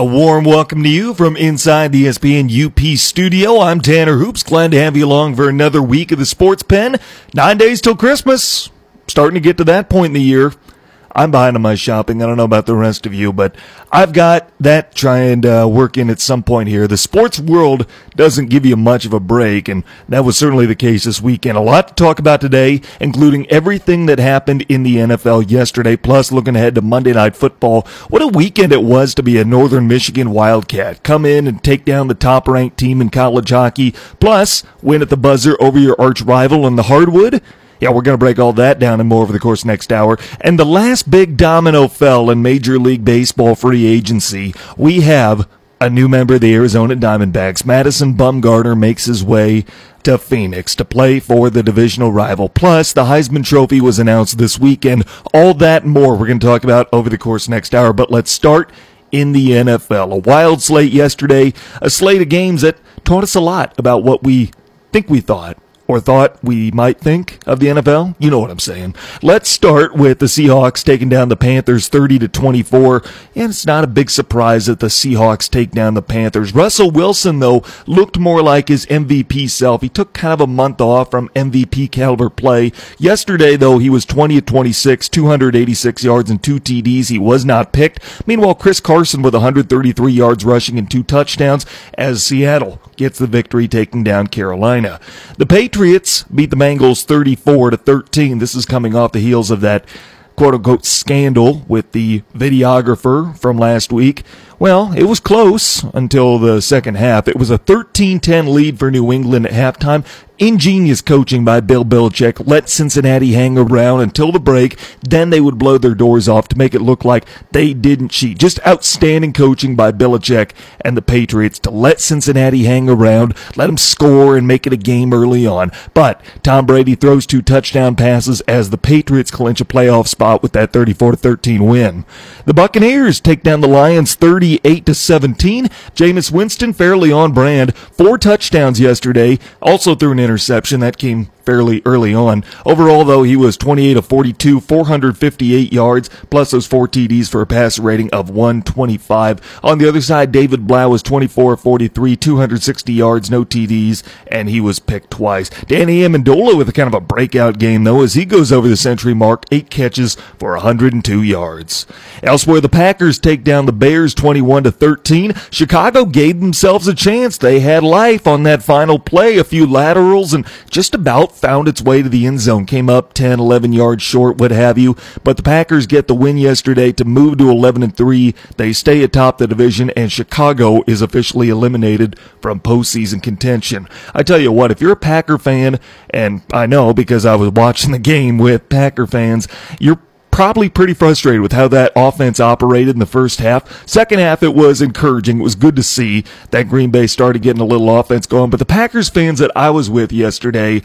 A warm welcome to you from inside the ESPN UP studio. I'm Tanner Hoops. Glad to have you along for another week of the Sports Pen. 9 days till Christmas. Starting to get to that point in the year. I'm behind on my shopping. I don't know about the rest of you, but I've got that trying to work in at some point here. The sports world doesn't give you much of a break, and that was certainly the case this weekend. A lot to talk about today, including everything that happened in the NFL yesterday, plus looking ahead to Monday Night Football. What a weekend it was to be a Northern Michigan Wildcat. Come in and take down the top-ranked team in college hockey, plus win at the buzzer over your arch rival in the hardwood. Yeah, we're going to break all that down and more over the course of the next hour. And the last big domino fell in Major League Baseball free agency. We have a new member of the Arizona Diamondbacks. Madison Bumgarner makes his way to Phoenix to play for the divisional rival. Plus, the Heisman Trophy was announced this weekend. All that and more we're going to talk about over the course of the next hour. But let's start in the NFL. A wild slate yesterday, a slate of games that taught us a lot about what we think we thought. Or thought we might think of the NFL? You know what I'm saying. Let's start with the Seahawks taking down the Panthers 30-24. And it's not a big surprise that the Seahawks take down the Panthers. Russell Wilson, though, looked more like his MVP self. He took kind of a month off from MVP caliber play. Yesterday, though, he was 20-26, 286 yards and two TDs. He was not picked. Meanwhile, Chris Carson with 133 yards rushing and two touchdowns as Seattle gets the victory taking down Carolina. The Patriots beat the Bengals 34-13. This is coming off the heels of that quote-unquote scandal with the videographer from last week. Well, it was close until the second half. It was a 13-10 lead for New England at halftime. Ingenious coaching by Bill Belichick let Cincinnati hang around until the break. Then they would blow their doors off to make it look like they didn't cheat. Just outstanding coaching by Belichick and the Patriots to let Cincinnati hang around, let them score and make it a game early on. But Tom Brady throws two touchdown passes as the Patriots clinch a playoff spot with that 34-13 win. The Buccaneers take down the Lions 38-17. Jameis Winston fairly on brand. Four touchdowns yesterday. Also threw an interception. That came fairly early on. Overall, though, he was 28-42, 458 yards, plus those four TDs for a passer rating of 125. On the other side, David Blough was 24-43, 260 yards, no TDs, and he was picked twice. Danny Amendola with a kind of a breakout game, though, as he goes over the century mark, eight catches for 102 yards. Elsewhere, the Packers take down the Bears 21-13. Chicago gave themselves a chance. They had life on that final play, a few laterals, and just about found its way to the end zone. Came up 10, 11 yards short, what have you. But the Packers get the win yesterday to move to 11-3. They stay atop the division, and Chicago is officially eliminated from postseason contention. I tell you what, if you're a Packer fan, and I know because I was watching the game with Packer fans, you're probably pretty frustrated with how that offense operated in the first half. Second half, it was encouraging. It was good to see that Green Bay started getting a little offense going. But the Packers fans that I was with yesterday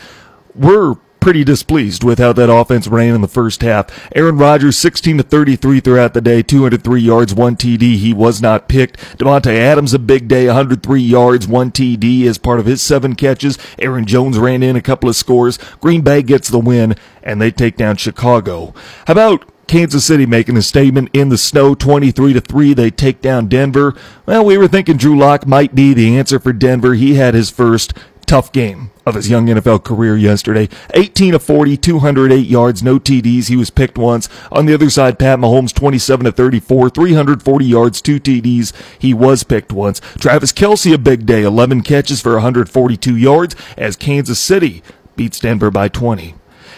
were pretty displeased with how that offense ran in the first half. Aaron Rodgers, 16-33 throughout the day, 203 yards, one TD. He was not picked. Devontae Adams, a big day, 103 yards, one TD as part of his seven catches. Aaron Jones ran in a couple of scores. Green Bay gets the win, and they take down Chicago. How about Kansas City making a statement in the snow, 23-3. They take down Denver. Well, we were thinking Drew Lock might be the answer for Denver. He had his first tough game of his young NFL career yesterday. 18-40, 208 yards, no TDs. He was picked once. On the other side, Pat Mahomes, 27-34, 340 yards, two TDs. He was picked once. Travis Kelce, a big day, 11 catches for 142 yards as Kansas City beats Denver by 20.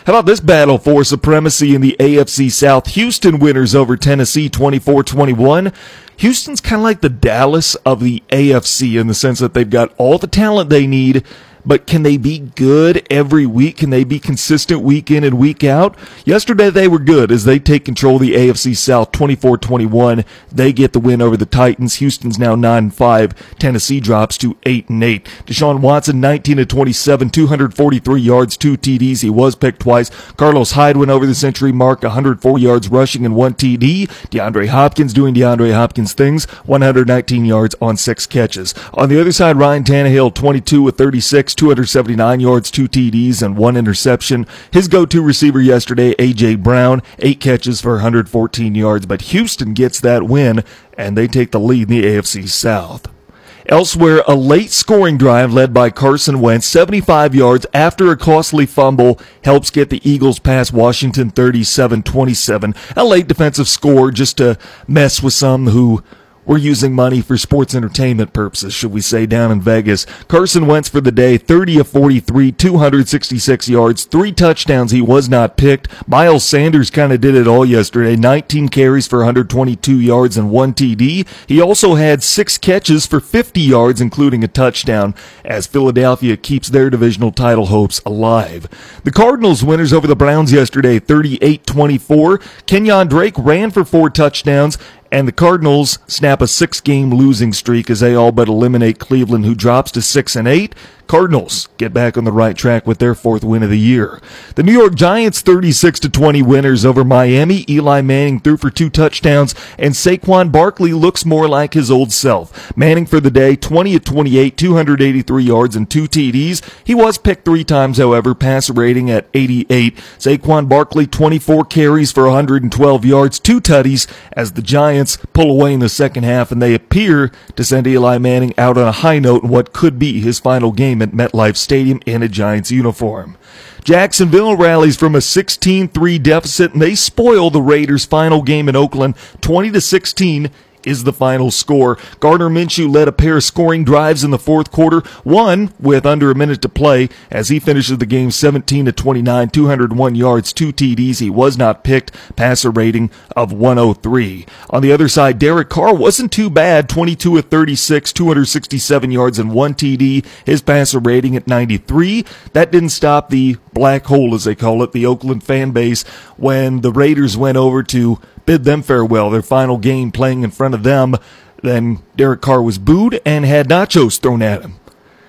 How about this battle for supremacy in the AFC South? Houston winners over Tennessee 24-21. Houston's kind of like the Dallas of the AFC in the sense that they've got all the talent they need, but can they be good every week? Can they be consistent week in and week out? Yesterday they were good as they take control of the AFC South 24-21. They get the win over the Titans. Houston's now 9-5. Tennessee drops to 8-8. Deshaun Watson, 19-27, 243 yards, two TDs. He was picked twice. Carlos Hyde went over the century mark, 104 yards rushing and one TD. DeAndre Hopkins doing DeAndre Hopkins things, 119 yards on six catches. On the other side, Ryan Tannehill, 22-36, 279 yards, 2 TDs, and 1 interception. His go-to receiver yesterday, A.J. Brown, 8 catches for 114 yards, but Houston gets that win, and they take the lead in the AFC South. Elsewhere, a late scoring drive led by Carson Wentz, 75 yards after a costly fumble, helps get the Eagles past Washington 37-27. A late defensive score just to mess with some who were using money for sports entertainment purposes, should we say, down in Vegas. Carson Wentz for the day, 30 of 43, 266 yards, 3 touchdowns. He was not picked. Miles Sanders kind of did it all yesterday, 19 carries for 122 yards and 1 TD. He also had 6 catches for 50 yards, including a touchdown, as Philadelphia keeps their divisional title hopes alive. The Cardinals winners over the Browns yesterday, 38-24. Kenyon Drake ran for 4 touchdowns, and the Cardinals snap a 6-game losing streak as they all but eliminate Cleveland, who drops to 6-8. Cardinals get back on the right track with their 4th win of the year. The New York Giants 36-20 winners over Miami. Eli Manning threw for 2 touchdowns, and Saquon Barkley looks more like his old self. Manning for the day, 20 of 28, 283 yards and 2 TDs. He was picked 3 times, however, passer rating at 88. Saquon Barkley, 24 carries for 112 yards, 2 tutties, as the Giants pull away in the second half, and they appear to send Eli Manning out on a high note in what could be his final game at MetLife Stadium in a Giants uniform. Jacksonville rallies from a 16-3 deficit, and they spoil the Raiders' final game in Oakland. 20-16 is the final score. Gardner Minshew led a pair of scoring drives in the fourth quarter, one with under a minute to play, as he finishes the game 17-29, 201 yards, 2 TDs. He was not picked, passer rating of 103. On the other side, Derek Carr wasn't too bad, 22 of 36, 267 yards and 1 TD. His passer rating at 93. That didn't stop the black hole, as they call it, the Oakland fan base, when the Raiders went over to bid them farewell, their final game playing in front of them. Then Derek Carr was booed and had nachos thrown at him.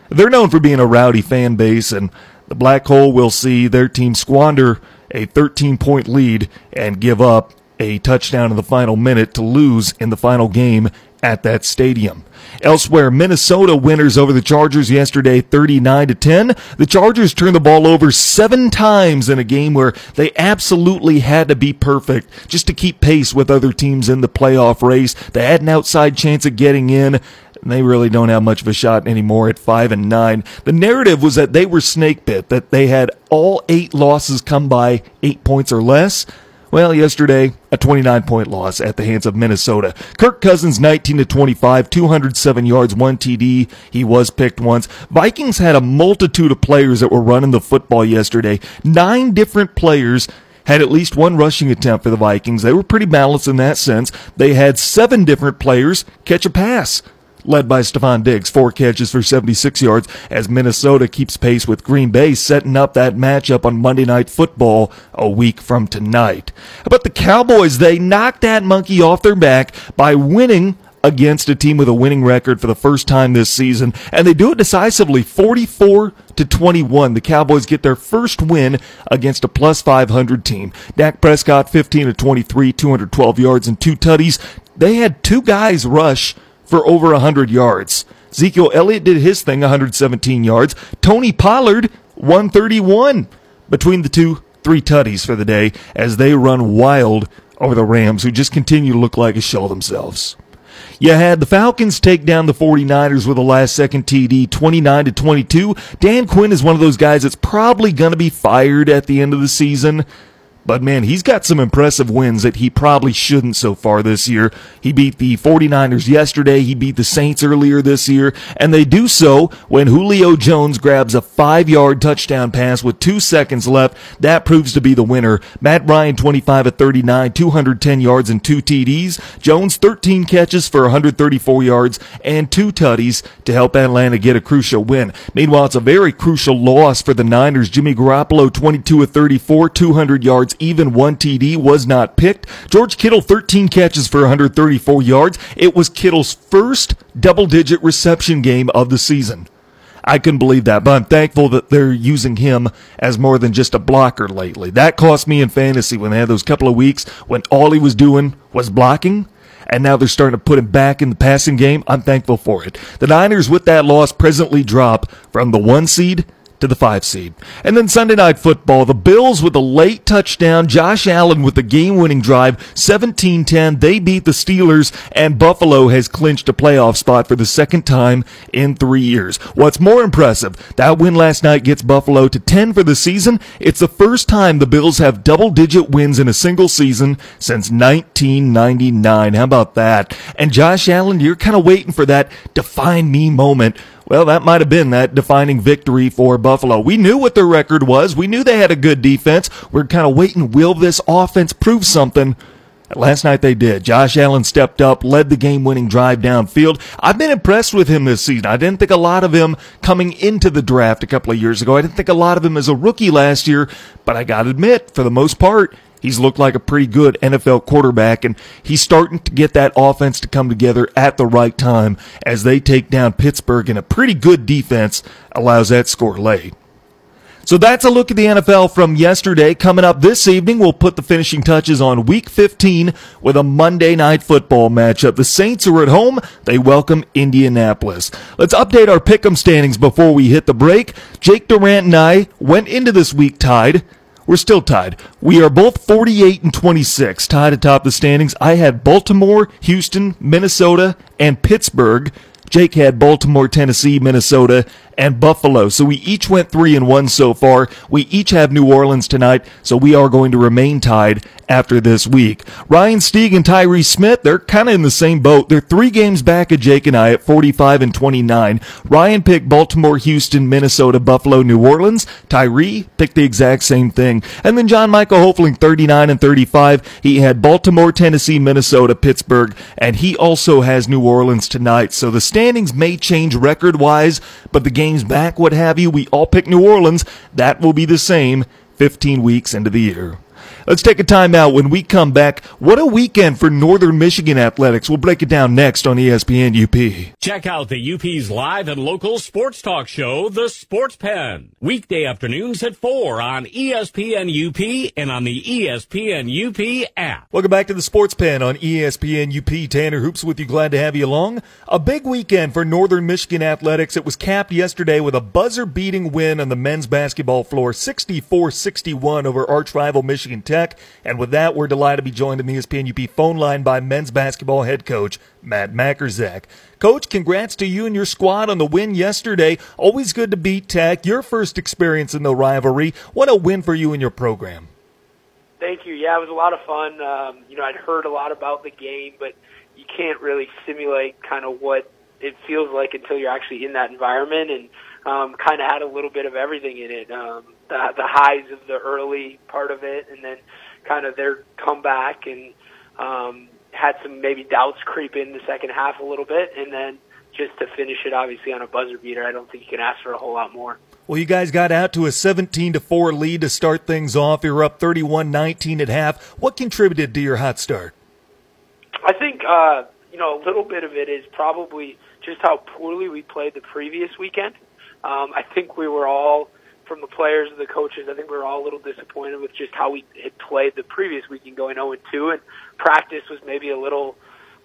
They're known for being a rowdy fan base, and the black hole will see their team squander a 13-point lead and give up a touchdown in the final minute to lose in the final game at that stadium. Elsewhere, Minnesota winners over the Chargers yesterday, 39-10. The Chargers turned the ball over 7 times in a game where they absolutely had to be perfect just to keep pace with other teams in the playoff race. They had an outside chance of getting in, and they really don't have much of a shot anymore at 5-9. The narrative was that they were snake bit, that they had all 8 losses come by 8 points or less. Well, yesterday, a 29-point loss at the hands of Minnesota. Kirk Cousins, 19-25, 207 yards, 1 TD. He was picked once. Vikings had a multitude of players that were running the football yesterday. 9 different players had at least 1 rushing attempt for the Vikings. They were pretty balanced in that sense. They had 7 different players catch a pass, led by Stephon Diggs, 4 catches for 76 yards, as Minnesota keeps pace with Green Bay, setting up that matchup on Monday Night Football a week from tonight. But the Cowboys, they knocked that monkey off their back by winning against a team with a winning record for the first time this season, and they do it decisively, 44-21. The Cowboys get their first win against a +500 team. Dak Prescott, 15 of 23, 212 yards and 2 tutties. They had 2 guys rush for over 100 yards. Ezekiel Elliott did his thing, 117 yards. Tony Pollard, 131. Between the two, 3 tutties for the day, as they run wild over the Rams, who just continue to look like a shell themselves. You had the Falcons take down the 49ers with a last-second TD, 29-22. Dan Quinn is one of those guys that's probably going to be fired at the end of the season. But, man, he's got some impressive wins that he probably shouldn't so far this year. He beat the 49ers yesterday. He beat the Saints earlier this year. And they do so when Julio Jones grabs a 5-yard touchdown pass with 2 seconds left. That proves to be the winner. Matt Ryan, 25 of 39, 210 yards and 2 TDs. Jones, 13 catches for 134 yards and 2 tutties to help Atlanta get a crucial win. Meanwhile, it's a very crucial loss for the Niners. Jimmy Garoppolo, 22 of 34, 200 yards. Even 1 TD, was not picked. George Kittle, 13 catches for 134 yards. It was Kittle's first double-digit reception game of the season. I couldn't believe that, but I'm thankful that they're using him as more than just a blocker lately. That cost me in fantasy when they had those couple of weeks when all he was doing was blocking. and now they're starting to put him back in the passing game. I'm thankful for it. The Niners, with that loss, presently drop from the 1 seed to the 5 seed. And then Sunday Night Football, the Bills with a late touchdown, Josh Allen with the game-winning drive, 17-10. They beat the Steelers, and Buffalo has clinched a playoff spot for the second time in 3 years. What's more impressive, that win last night gets Buffalo to 10 for the season. It's the first time the Bills have double-digit wins in a single season since 1999. How about that? And Josh Allen, you're kind of waiting for that define me moment. Well, that might have been that defining victory for Buffalo. We knew what their record was. We knew they had a good defense. We're kind of waiting, will this offense prove something? Last night they did. Josh Allen stepped up, led the game-winning drive downfield. I've been impressed with him this season. I didn't think a lot of him coming into the draft a couple of years ago. I didn't think a lot of him as a rookie last year, but I got to admit, for the most part, he's looked like a pretty good NFL quarterback, and he's starting to get that offense to come together at the right time as they take down Pittsburgh, and a pretty good defense allows that score late. So that's a look at the NFL from yesterday. Coming up this evening, we'll put the finishing touches on Week 15 with a Monday Night Football matchup. The Saints are at home. They welcome Indianapolis. Let's update our pick'em standings before we hit the break. Jake Durant and I went into this week tied. We're still tied. We are both 48-26, tied atop the standings. I had Baltimore, Houston, Minnesota, and Pittsburgh. Jake had Baltimore, Tennessee, Minnesota, and Buffalo. So we each went 3-1 so far. We each have New Orleans tonight, so we are going to remain tied after this week. Ryan Stieg and Tyreese Smith, they're kind of in the same boat. They're 3 games back of Jake and I at 45-29. Ryan picked Baltimore, Houston, Minnesota, Buffalo, New Orleans. Tyree picked the exact same thing. And then John Michael Hoefling, 39-35. He had Baltimore, Tennessee, Minnesota, Pittsburgh, and he also has New Orleans tonight. So the standings may change record-wise, but the game's back, what have you. We all pick New Orleans. That will be the same 15 weeks into the year. Let's take a time out. When we come back, what a weekend for Northern Michigan athletics. We'll break it down next on ESPN UP. Check out the UP's live and local sports talk show, The Sports Pen. Weekday afternoons at 4 on ESPN UP and on the ESPN UP app. Welcome back to The Sports Pen on ESPN UP. Tanner Hoops with you. Glad to have you along. A big weekend for Northern Michigan athletics. It was capped yesterday with a buzzer-beating win on the men's basketball floor, 64-61 over arch rival Michigan Tech. And with that, we're delighted to be joined in the ESPN UP phone line by men's basketball head coach, Matt Magarity. Coach, congrats to you and your squad on the win yesterday. Always good to beat Tech. Your first experience in the rivalry. What a win for you and your program. Thank you. Yeah, it was a lot of fun. I'd heard a lot about the game, but you can't really simulate kind of what it feels like until you're actually in that environment, and kind of had a little bit of everything in it. The highs of the early part of it, and then kind of their comeback, and had some maybe doubts creep in the second half a little bit, and then just to finish it, obviously, on a buzzer beater. I don't think you can ask for a whole lot more. Well, you guys got out to a 17-4 lead to start things off. You're up 31-19 at half. What contributed to your hot start? I think a little bit of it is probably just how poorly we played the previous weekend. I think we were all, from the players and the coaches, I think we were all a little disappointed with just how we had played the previous weekend, going 0-2, and practice was maybe a little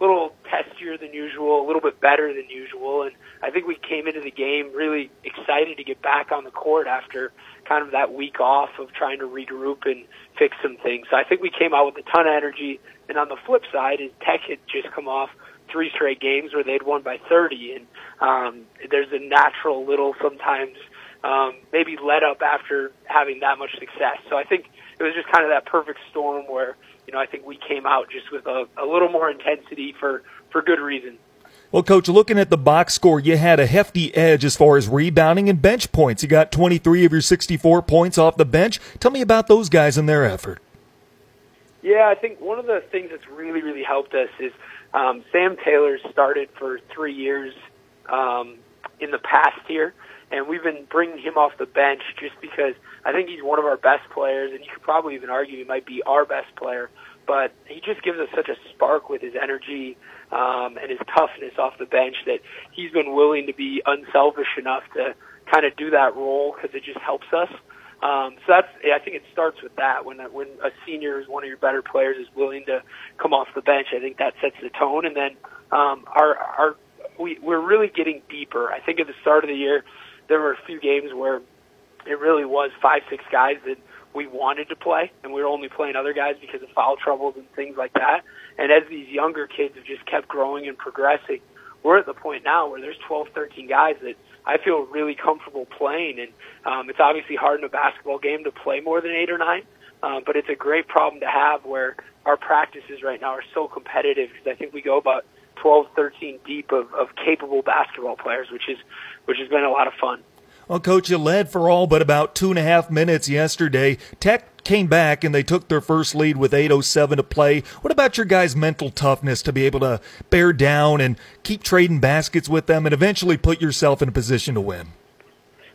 testier than usual, a little bit better than usual, and I think we came into the game really excited to get back on the court after kind of that week off of trying to regroup and fix some things. So I think we came out with a ton of energy, and on the flip side, is Tech had just come off 3 straight games where they'd won by 30, and there's a natural little sometimes maybe let up after having that much success. So I think it was just kind of that perfect storm where, I think we came out just with a little more intensity for good reason. Well, Coach, looking at the box score, you had a hefty edge as far as rebounding and bench points. You got 23 of your 64 points off the bench. Tell me about those guys and their effort. Yeah, I think one of the things that's really, really helped us is Sam Taylor started for 3 years in the past year, and we've been bringing him off the bench just because I think he's one of our best players, and you could probably even argue he might be our best player, but he just gives us such a spark with his energy and his toughness off the bench that he's been willing to be unselfish enough to kind of do that role because it just helps us. I think it starts with that. When a senior is one of your better players is willing to come off the bench, I think that sets the tone. And then we're really getting deeper. I think at the start of the year, there were a few games where it really was 5-6 guys that we wanted to play, and we were only playing other guys because of foul troubles and things like that. And as these younger kids have just kept growing and progressing, we're at the point now where there's 12, 13 guys that I feel really comfortable playing. And it's obviously hard in a basketball game to play more than 8 or 9, but it's a great problem to have where our practices right now are so competitive, because I think we go about 12, 13 deep of capable basketball players, which has been a lot of fun. Well, Coach, you led for all but about 2.5 minutes yesterday. Tech came back and they took their first lead with 8:07 to play. What about your guys' mental toughness to be able to bear down and keep trading baskets with them and eventually put yourself in a position to win?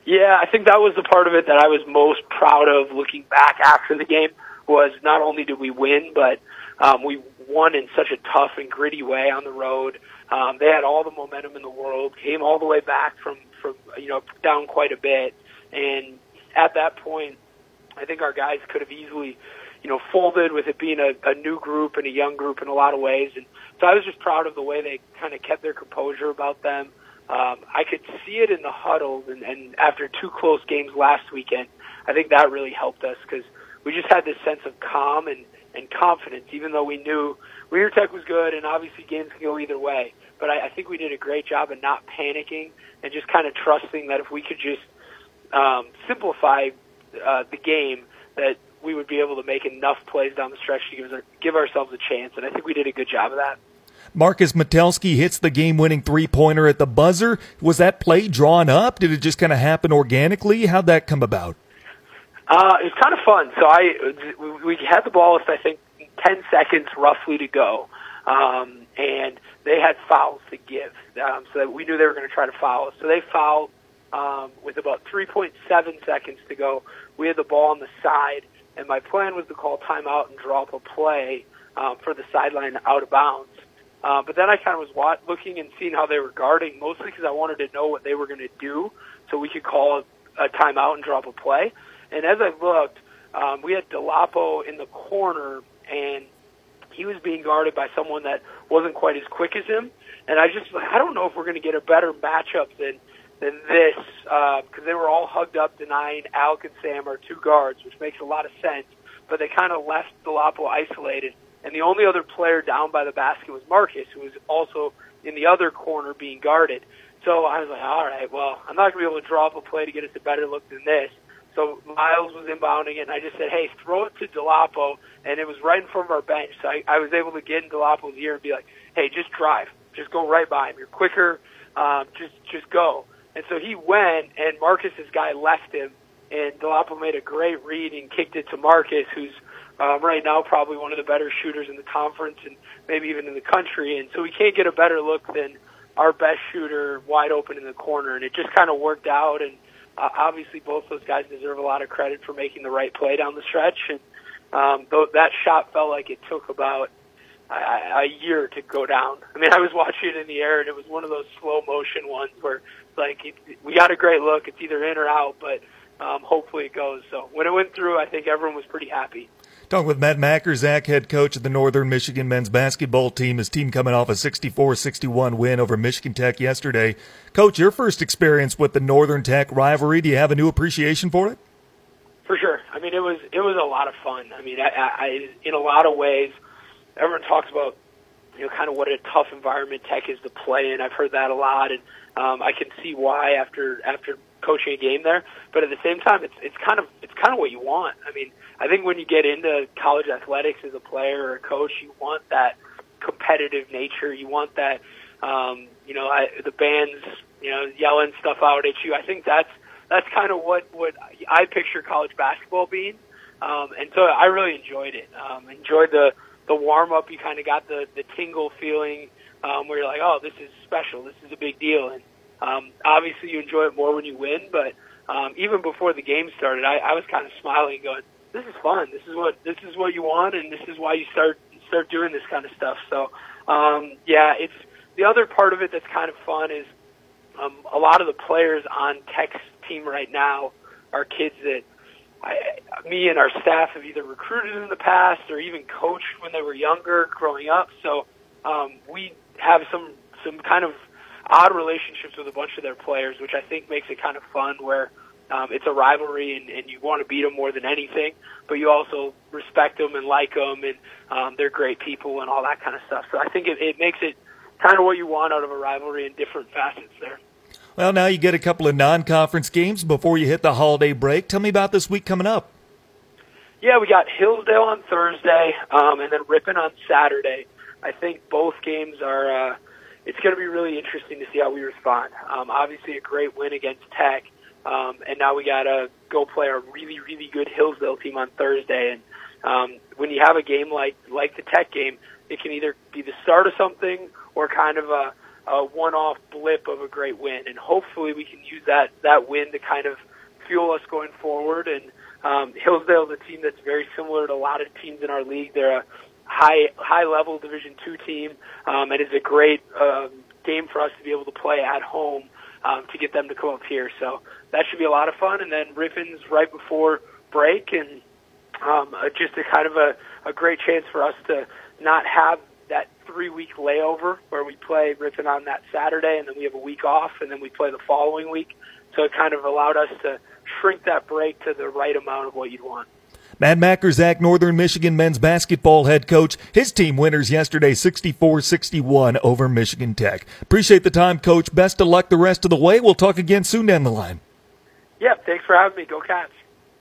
Yeah, I think that was the part of it that I was most proud of looking back after the game, was not only did we win, but we won in such a tough and gritty way on the road. They had all the momentum in the world, came all the way back from down quite a bit, and at that point I think our guys could have easily folded, with it being a new group and a young group in a lot of ways. And so I was just proud of the way they kind of kept their composure about them. I could see it in the huddles, and after 2 close games last weekend, I think that really helped us, because we just had this sense of calm and confidence, even though we knew Weir Tech was good, and obviously games can go either way. But I think we did a great job of not panicking and just kind of trusting that if we could just simplify the game, that we would be able to make enough plays down the stretch to give ourselves a chance, and I think we did a good job of that. Marcus Matelski hits the game-winning three-pointer at the buzzer. Was that play drawn up? Did it just kind of happen organically? How'd that come about? It was kind of fun. So we had the ball with, I think, 10 seconds roughly to go, and they had fouls to give, so we knew they were going to try to foul us. So they fouled with about 3.7 seconds to go. We had the ball on the side, and my plan was to call timeout and draw up a play for the sideline out of bounds. But then I kind of was looking and seeing how they were guarding, mostly because I wanted to know what they were going to do so we could call a timeout and draw up a play. And as I looked, we had Dolapo in the corner, and he was being guarded by someone that wasn't quite as quick as him. And I don't know if we're going to get a better matchup than this, because they were all hugged up denying Alec and Sam are 2 guards, which makes a lot of sense. But they kind of left Dolapo isolated. And the only other player down by the basket was Marcus, who was also in the other corner being guarded. So I was like, all right, well, I'm not going to be able to draw up a play to get us a better look than this. So Miles was inbounding it, and I just said, hey, throw it to Dolapo, and it was right in front of our bench. So I was able to get in Dolapo's ear and be like, hey, just drive. Just go right by him. You're quicker. Just go. And so he went, and Marcus's guy left him, and Dolapo made a great read and kicked it to Marcus, who's right now probably one of the better shooters in the conference and maybe even in the country. And so we can't get a better look than our best shooter wide open in the corner, and it just kind of worked out. And obviously, both those guys deserve a lot of credit for making the right play down the stretch. And that shot felt like it took about a year to go down. I mean, I was watching it in the air, and it was one of those slow-motion ones where, like, we got a great look. It's either in or out, but hopefully it goes. So when it went through, I think everyone was pretty happy. Talking with Matt Macker, Zach head coach of the Northern Michigan men's basketball team, his team coming off a 64-61 win over Michigan Tech yesterday. Coach, your first experience with the Northern Tech rivalry, do you have a new appreciation for it? For sure. I mean, it was a lot of fun. I mean, I in a lot of ways, everyone talks about kind of what a tough environment Tech is to play in. I've heard that a lot, and I can see why after coaching a game there. But at the same time, it's kind of what you want. I mean, I think when you get into college athletics as a player or a coach, you want that competitive nature. You want that, the band's, yelling stuff out at you. I think that's kind of what I picture college basketball being. And so I really enjoyed it. Enjoyed the warm up. You kind of got the tingle feeling, where you're like, oh, this is special. This is a big deal. And obviously you enjoy it more when you win, but even before the game started, I was kind of smiling, going, "This is fun. This is what you want, and this is why you start doing this kind of stuff." So, it's the other part of it that's kind of fun is a lot of the players on Tech's team right now are kids that me and our staff have either recruited in the past or even coached when they were younger growing up. So we have some kind of odd relationships with a bunch of their players, which I think makes it kind of fun where it's a rivalry and you want to beat them more than anything, but you also respect them and like them, and they're great people and all that kind of stuff. So I think it makes it kind of what you want out of a rivalry in different facets there. Well, now you get a couple of non-conference games before you hit the holiday break. Tell me about this week coming up. Yeah, we got Hillsdale on Thursday and then Ripon on Saturday. I think both games are it's going to be really interesting to see how we respond. Obviously a great win against Tech. And now we got to go play a really, really good Hillsdale team on Thursday. And when you have a game like the Tech game, it can either be the start of something or kind of a one-off blip of a great win. And hopefully we can use that win to kind of fuel us going forward. And Hillsdale is a team that's very similar to a lot of teams in our league. They're a high-level Division II team, and it's a great game for us to be able to play at home to get them to come up here. So that should be a lot of fun. And then Rippon's right before break, and just a kind of a great chance for us to not have that three-week layover where we play Ripon on that Saturday, and then we have a week off, and then we play the following week. So it kind of allowed us to shrink that break to the right amount of what you'd want. Matt Magarity, Northern Michigan men's basketball head coach. His team winners yesterday, 64-61 over Michigan Tech. Appreciate the time, Coach. Best of luck the rest of the way. We'll talk again soon down the line. Yeah, thanks for having me. Go Cats.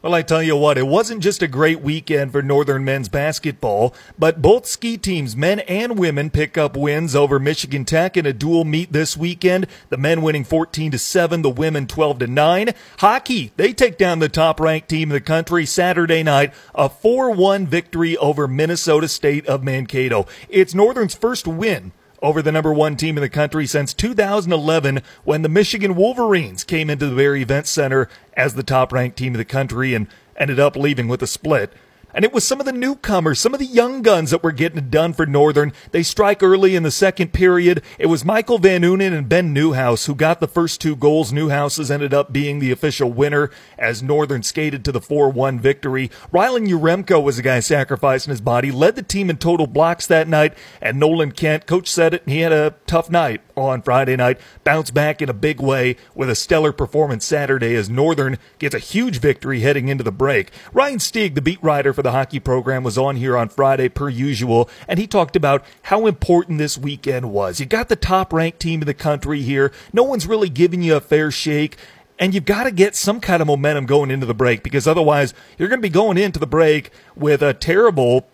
Well, I tell you what, it wasn't just a great weekend for Northern men's basketball, but both ski teams, men and women, pick up wins over Michigan Tech in a dual meet this weekend. The men winning 14-7, the women 12-9. Hockey, they take down the top-ranked team in the country Saturday night, a 4-1 victory over Minnesota State of Mankato. It's Northern's first win over the number one team in the country since 2011, when the Michigan Wolverines came into the Bear Event Center as the top-ranked team of the country and ended up leaving with a split. And it was some of the newcomers, some of the young guns that were getting it done for Northern. They strike early in the second period. It was Michael Van Unen and Ben Newhouse who got the first two goals. Newhouse ended up being the official winner as Northern skated to the 4-1 victory. Rylan Uremko was the guy sacrificing his body, led the team in total blocks that night, and Nolan Kent, coach said it, and he had a tough night on Friday night, bounced back in a big way with a stellar performance Saturday as Northern gets a huge victory heading into the break. Ryan Stieg, the beat writer for the hockey program, was on here on Friday per usual, and he talked about how important this weekend was. You got the top-ranked team in the country here. No one's really giving you a fair shake, and you've got to get some kind of momentum going into the break, because otherwise you're going to be going into the break with a terrible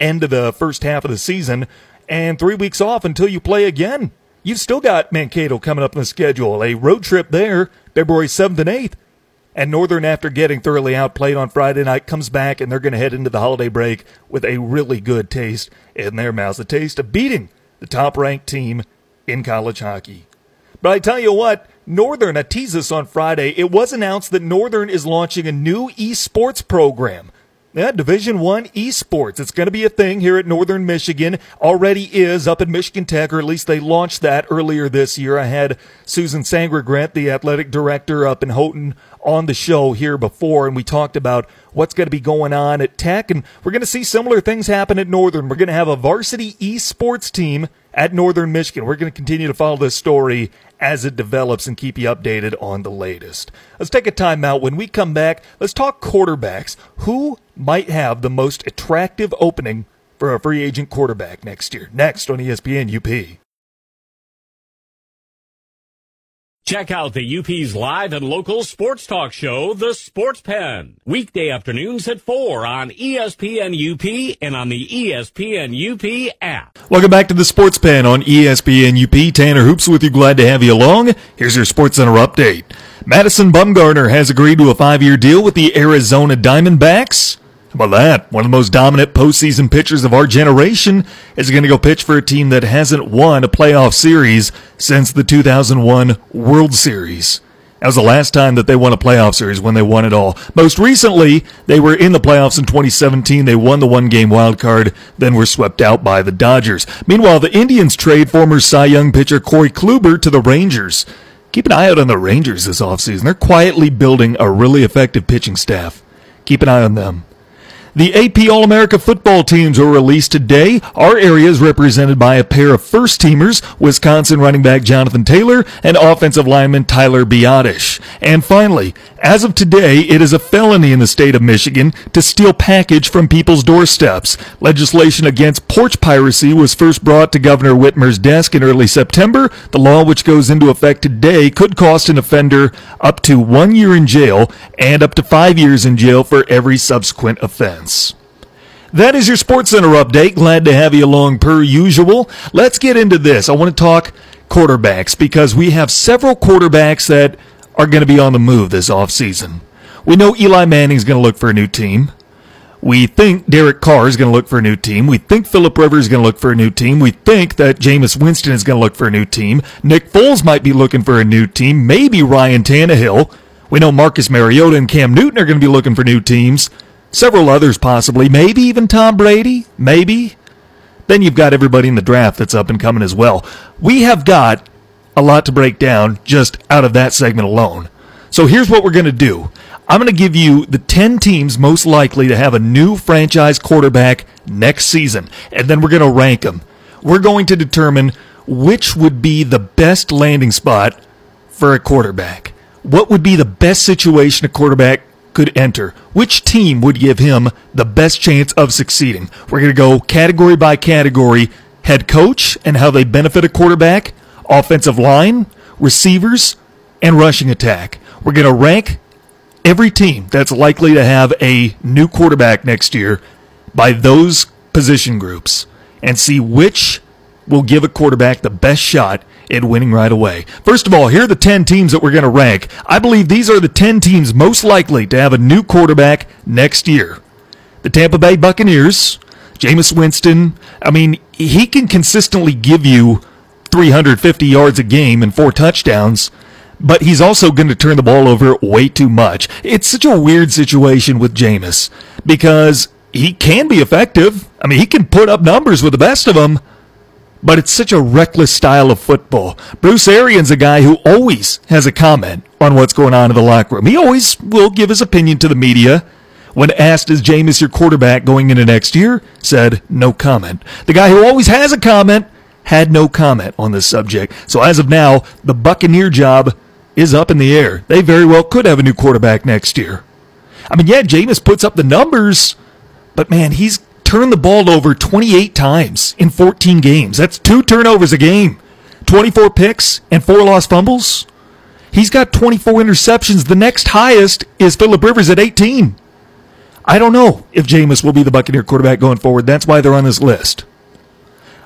end of the first half of the season and 3 weeks off until you play again. You've still got Mankato coming up on the schedule, a road trip there, February 7th and 8th. And Northern, after getting thoroughly outplayed on Friday night, comes back, and they're going to head into the holiday break with a really good taste in their mouths, a taste of beating the top-ranked team in college hockey. But I tell you what, Northern, I teased this on Friday, it was announced that Northern is launching a new esports program. Yeah, Division I esports. It's going to be a thing here at Northern Michigan. Already is up at Michigan Tech, or at least they launched that earlier this year. I had Susan Sangra-Grant, the athletic director up in Houghton, on the show here before, and we talked about what's going to be going on at Tech, and we're going to see similar things happen at Northern. We're going to have a varsity esports team at Northern Michigan. We're going to continue to follow this story as it develops and keep you updated on the latest. Let's take a timeout. When we come back, let's talk quarterbacks. Who might have the most attractive opening for a free agent quarterback next year? Next on ESPN UP. Check out the UP's live and local sports talk show, The Sports Pen, weekday afternoons at 4 on ESPN UP and on the ESPN UP app. Welcome back to The Sports Pen on ESPN UP. Tanner Hoops with you. Glad to have you along. Here's your Sports Center update. Madison Bumgarner has agreed to a 5-year deal with the Arizona Diamondbacks. How about that? One of the most dominant postseason pitchers of our generation is going to go pitch for a team that hasn't won a playoff series since the 2001 World Series. That was the last time that they won a playoff series, when they won it all. Most recently, they were in the playoffs in 2017. They won the one-game wild card, then were swept out by the Dodgers. Meanwhile, the Indians trade former Cy Young pitcher Corey Kluber to the Rangers. Keep an eye out on the Rangers this offseason. They're quietly building a really effective pitching staff. Keep an eye on them. The AP All-America football teams were released today. Our area is represented by a pair of first-teamers, Wisconsin running back Jonathan Taylor and offensive lineman Tyler Biotish. And finally, as of today, it is a felony in the state of Michigan to steal package from people's doorsteps. Legislation against porch piracy was first brought to Governor Whitmer's desk in early September. The law, which goes into effect today, could cost an offender up to 1 year in jail and up to 5 years in jail for every subsequent offense. That is your Sports Center update. Glad to have you along per usual. Let's get into this. I want to talk quarterbacks because we have several quarterbacks that are going to be on the move this offseason. We know Eli Manning is going to look for a new team. We think Derek Carr is going to look for a new team. We think Philip Rivers is going to look for a new team. We think that Jameis Winston is going to look for a new team. Nick Foles might be looking for a new team. Maybe Ryan Tannehill. We know Marcus Mariota and Cam Newton are going to be looking for new teams. Several others possibly, maybe even Tom Brady, maybe. Then you've got everybody in the draft that's up and coming as well. We have got a lot to break down just out of that segment alone. So here's what we're going to do. I'm going to give you the 10 teams most likely to have a new franchise quarterback next season, and then we're going to rank them. We're going to determine which would be the best landing spot for a quarterback. What would be the best situation a quarterback could enter? Which team would give him the best chance of succeeding? We're going to go category by category: head coach and how they benefit a quarterback, offensive line, receivers, and rushing attack. We're going to rank every team that's likely to have a new quarterback next year by those position groups and see which will give a quarterback the best shot at winning right away. First of all, here are the 10 teams that we're going to rank. I believe these are the 10 teams most likely to have a new quarterback next year. The Tampa Bay Buccaneers, Jameis Winston. I mean, he can consistently give you 350 yards a game and 4 touchdowns, but he's also going to turn the ball over way too much. It's such a weird situation with Jameis because he can be effective. I mean, he can put up numbers with the best of them, but it's such a reckless style of football. Bruce Arians, a guy who always has a comment on what's going on in the locker room. He always will give his opinion to the media. When asked, is Jameis your quarterback going into next year, said no comment. The guy who always has a comment had no comment on this subject. So as of now, the Buccaneer job is up in the air. They very well could have a new quarterback next year. I mean, yeah, Jameis puts up the numbers, but man, he's turned the ball over 28 times in 14 games. That's 2 turnovers a game, 24 picks, and 4 lost fumbles. He's got 24 interceptions. The next highest is Philip Rivers at 18. I don't know if Jameis will be the Buccaneer quarterback going forward. That's why they're on this list.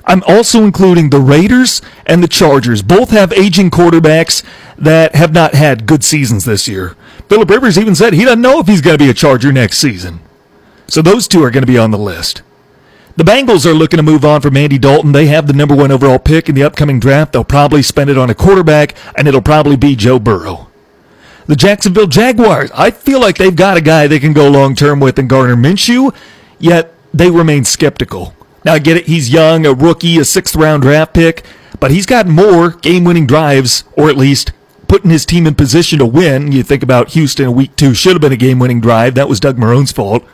I'm also including the Raiders and the Chargers. Both have aging quarterbacks that have not had good seasons this year. Philip Rivers even said he doesn't know if he's going to be a Charger next season. So those two are going to be on the list. The Bengals are looking to move on from Andy Dalton. They have the number 1 overall pick in the upcoming draft. They'll probably spend it on a quarterback, and it'll probably be Joe Burrow. The Jacksonville Jaguars, I feel like they've got a guy they can go long-term with in Gardner Minshew, yet they remain skeptical. Now, I get it, he's young, a rookie, a 6th-round draft pick, but he's got more game-winning drives, or at least putting his team in position to win. You think about Houston, Week 2 should have been a game-winning drive. That was Doug Marone's fault.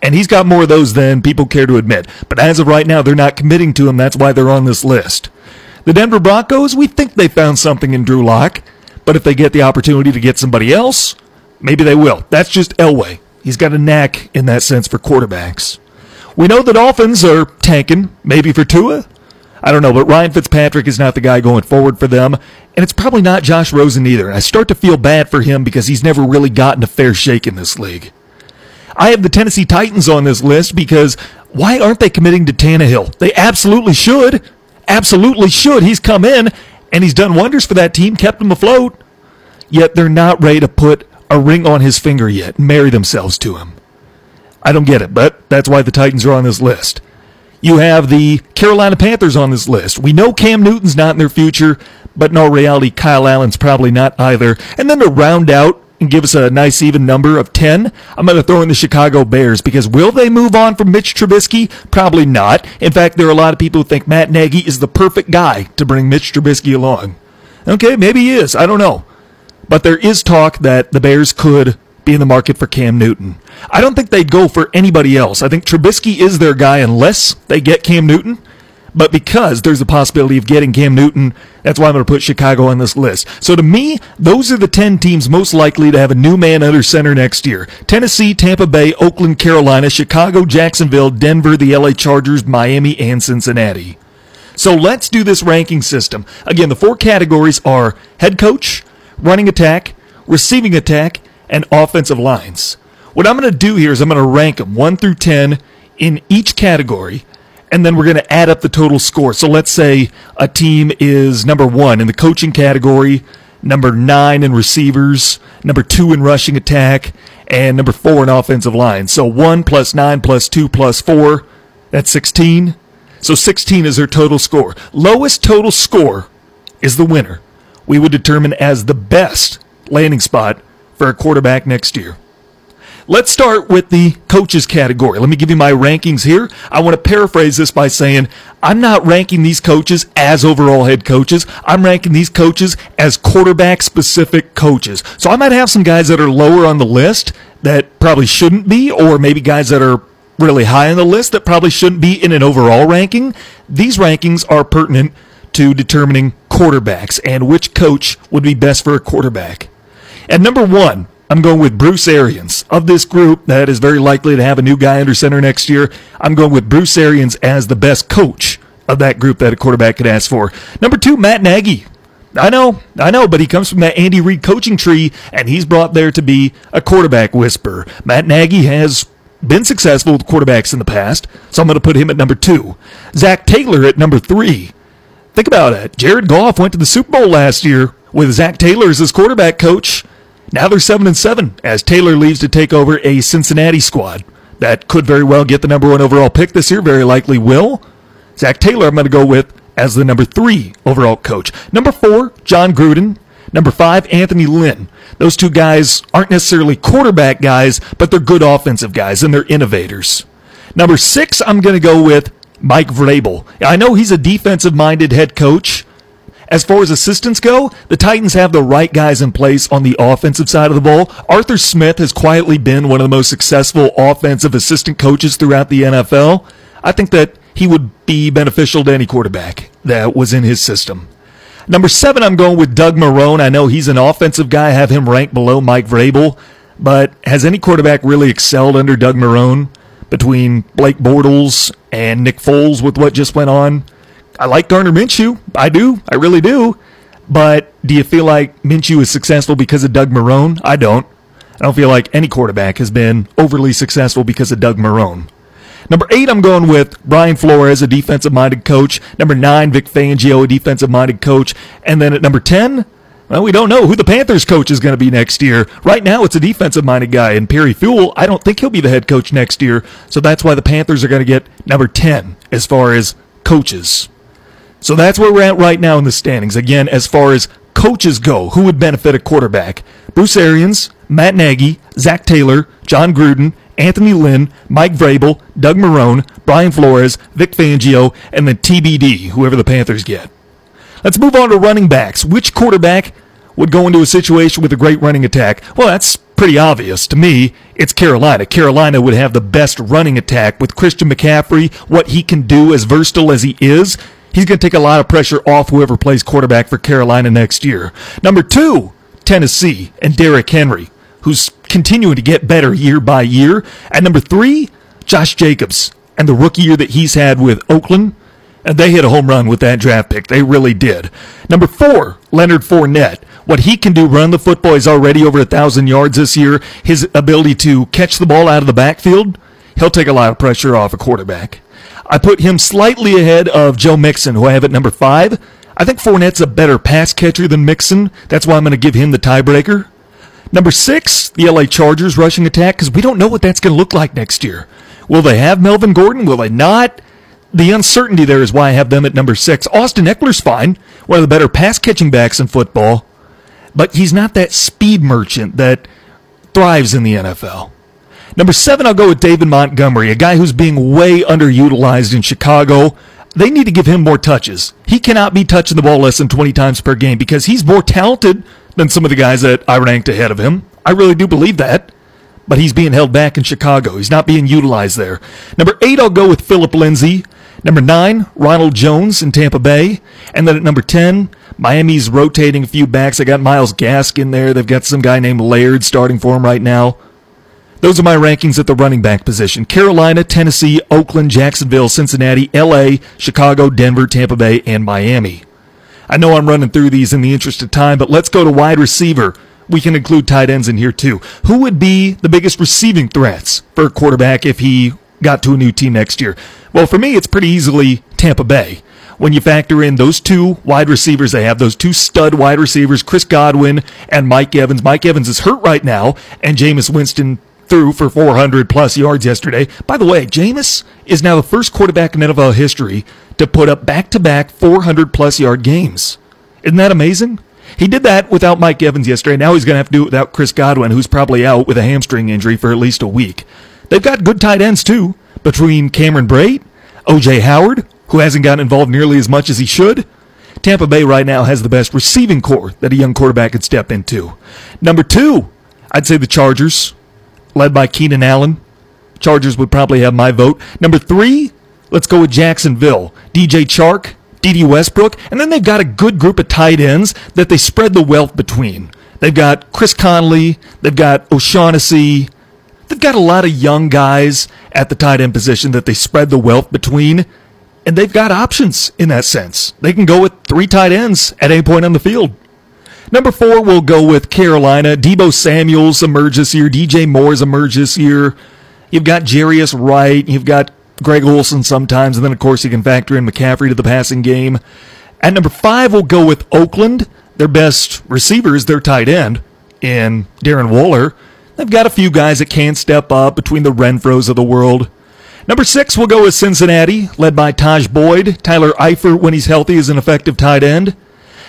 And he's got more of those than people care to admit. But as of right now, they're not committing to him. That's why they're on this list. The Denver Broncos, we think they found something in Drew Lock. But if they get the opportunity to get somebody else, maybe they will. That's just Elway. He's got a knack in that sense for quarterbacks. We know the Dolphins are tanking, maybe for Tua. I don't know, but Ryan Fitzpatrick is not the guy going forward for them. And it's probably not Josh Rosen either. And I start to feel bad for him because he's never really gotten a fair shake in this league. I have the Tennessee Titans on this list because why aren't they committing to Tannehill? They absolutely should. Absolutely should. He's come in, and he's done wonders for that team, kept them afloat. Yet they're not ready to put a ring on his finger yet and marry themselves to him. I don't get it, but that's why the Titans are on this list. You have the Carolina Panthers on this list. We know Cam Newton's not in their future, but in all reality, Kyle Allen's probably not either. And then to round out and give us a nice even number of 10, I'm going to throw in the Chicago Bears because will they move on from Mitch Trubisky? Probably not. In fact, there are a lot of people who think Matt Nagy is the perfect guy to bring Mitch Trubisky along. Okay, maybe he is. I don't know. But there is talk that the Bears could be in the market for Cam Newton. I don't think they'd go for anybody else. I think Trubisky is their guy unless they get Cam Newton. But because there's a possibility of getting Cam Newton, that's why I'm going to put Chicago on this list. So to me, those are the 10 teams most likely to have a new man under center next year. Tennessee, Tampa Bay, Oakland, Carolina, Chicago, Jacksonville, Denver, the LA Chargers, Miami, and Cincinnati. So let's do this ranking system. Again, the four categories are head coach, running attack, receiving attack, and offensive lines. What I'm going to do here is I'm going to rank them 1 through 10 in each category, and then we're going to add up the total score. So let's say a team is number 1 in the coaching category, number 9 in receivers, number 2 in rushing attack, and number 4 in offensive line. So 1 plus 9 plus 2 plus 4, that's 16. So 16 is their total score. Lowest total score is the winner. We would determine as the best landing spot for a quarterback next year. Let's start with the coaches category. Let me give you my rankings here. I want to paraphrase this by saying I'm not ranking these coaches as overall head coaches. I'm ranking these coaches as quarterback-specific coaches. So I might have some guys that are lower on the list that probably shouldn't be, or maybe guys that are really high on the list that probably shouldn't be in an overall ranking. These rankings are pertinent to determining quarterbacks and which coach would be best for a quarterback. At number 1, I'm going with Bruce Arians. Of this group that is very likely to have a new guy under center next year, I'm going with Bruce Arians as the best coach of that group that a quarterback could ask for. Number 2, Matt Nagy. I know, but he comes from that Andy Reid coaching tree, and he's brought there to be a quarterback whisperer. Matt Nagy has been successful with quarterbacks in the past, so I'm going to put him at number 2. Zach Taylor at number 3. Think about it. Jared Goff went to the Super Bowl last year with Zach Taylor as his quarterback coach. Now they're 7-7 as Taylor leaves to take over a Cincinnati squad that could very well get the number 1 overall pick this year, very likely will. Zach Taylor I'm going to go with as the number 3 overall coach. Number 4, John Gruden. Number 5, Anthony Lynn. Those two guys aren't necessarily quarterback guys, but they're good offensive guys, and they're innovators. Number 6, I'm going to go with Mike Vrabel. I know he's a defensive-minded head coach. As far as assistants go, the Titans have the right guys in place on the offensive side of the ball. Arthur Smith has quietly been one of the most successful offensive assistant coaches throughout the NFL. I think that he would be beneficial to any quarterback that was in his system. Number 7, I'm going with Doug Marrone. I know he's an offensive guy. I have him ranked below Mike Vrabel. But has any quarterback really excelled under Doug Marrone between Blake Bortles and Nick Foles with what just went on? I like Gardner Minshew. I do. I really do. But do you feel like Minshew is successful because of Doug Marrone? I don't. I don't feel like any quarterback has been overly successful because of Doug Marrone. Number 8, I'm going with Brian Flores, a defensive-minded coach. Number 9, Vic Fangio, a defensive-minded coach. And then at number 10, well, we don't know who the Panthers coach is going to be next year. Right now, it's a defensive-minded guy. And Perry Fuel, I don't think he'll be the head coach next year. So that's why the Panthers are going to get number 10 as far as coaches. So that's where we're at right now in the standings. Again, as far as coaches go, who would benefit a quarterback? Bruce Arians, Matt Nagy, Zach Taylor, John Gruden, Anthony Lynn, Mike Vrabel, Doug Marrone, Brian Flores, Vic Fangio, and then TBD, whoever the Panthers get. Let's move on to running backs. Which quarterback would go into a situation with a great running attack? Well, that's pretty obvious to me. It's Carolina. Carolina would have the best running attack with Christian McCaffrey, what he can do, as versatile as he is. He's going to take a lot of pressure off whoever plays quarterback for Carolina next year. Number 2, Tennessee and Derrick Henry, who's continuing to get better year by year. And number 3, Josh Jacobs and the rookie year that he's had with Oakland. And they hit a home run with that draft pick. They really did. Number 4, Leonard Fournette. What he can do, run the football. He's already over 1,000 yards this year. His ability to catch the ball out of the backfield, he'll take a lot of pressure off a quarterback. I put him slightly ahead of Joe Mixon, who I have at number 5. I think Fournette's a better pass catcher than Mixon. That's why I'm going to give him the tiebreaker. Number 6, the LA Chargers rushing attack, because we don't know what that's going to look like next year. Will they have Melvin Gordon? Will they not? The uncertainty there is why I have them at number 6. Austin Eckler's fine, one of the better pass-catching backs in football, but he's not that speed merchant that thrives in the NFL. Number 7, I'll go with David Montgomery, a guy who's being way underutilized in Chicago. They need to give him more touches. He cannot be touching the ball less than 20 times per game because he's more talented than some of the guys that I ranked ahead of him. I really do believe that. but he's being held back in Chicago. He's not being utilized there. Number 8, I'll go with Phillip Lindsay. Number 9, Ronald Jones in Tampa Bay. And then at number 10, Miami's rotating a few backs. They got Myles Gaskin there. They've got some guy named Laird starting for him right now. Those are my rankings at the running back position. Carolina, Tennessee, Oakland, Jacksonville, Cincinnati, L.A., Chicago, Denver, Tampa Bay, and Miami. I know I'm running through these in the interest of time, but let's go to wide receiver. We can include tight ends in here too. Who would be the biggest receiving threats for a quarterback if he got to a new team next year? Well, for me, it's pretty easily Tampa Bay. When you factor in those two wide receivers they have, those two stud wide receivers, Chris Godwin and Mike Evans. Mike Evans is hurt right now, and Jameis Winston threw for 400-plus yards yesterday. By the way, Jameis is now the first quarterback in NFL history to put up back-to-back 400-plus yard games. Isn't that amazing? He did that without Mike Evans yesterday. Now he's going to have to do it without Chris Godwin, who's probably out with a hamstring injury for at least a week. They've got good tight ends, too, between Cameron Brate, O.J. Howard, who hasn't gotten involved nearly as much as he should. Tampa Bay right now has the best receiving corps that a young quarterback could step into. Number 2, I'd say the Chargers, led by Keenan Allen. Chargers would probably have my vote. Number 3, let's go with Jacksonville. DJ Chark, D.D. Westbrook, and then they've got a good group of tight ends that they spread the wealth between. They've got Chris Conley, they've got O'Shaughnessy, they've got a lot of young guys at the tight end position that they spread the wealth between, and they've got options in that sense. They can go with 3 tight ends at any point on the field. Number 4, we'll go with Carolina. Debo Samuel's emerged this year. DJ Moore's emerged this year. You've got Jarius Wright, you've got Greg Olsen sometimes, and then, of course, you can factor in McCaffrey to the passing game. At number 5, we'll go with Oakland. Their best receiver is their tight end in Darren Waller. They've got a few guys that can step up between the Renfros of the world. Number 6, we'll go with Cincinnati, led by Taj Boyd. Tyler Eifert, when he's healthy, is an effective tight end.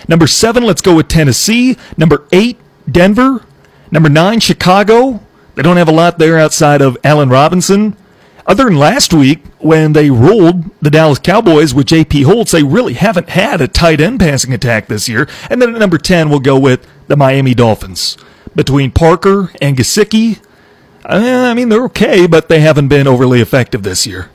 Number 7, let's go with Tennessee. Number 8, Denver. Number 9, Chicago. They don't have a lot there outside of Allen Robinson. Other than last week, when they ruled the Dallas Cowboys with J.P. Holtz, they really haven't had a tight end passing attack this year. And then at number 10, we'll go with the Miami Dolphins. Between Parker and Gesicki, I mean, they're okay, but they haven't been overly effective this year.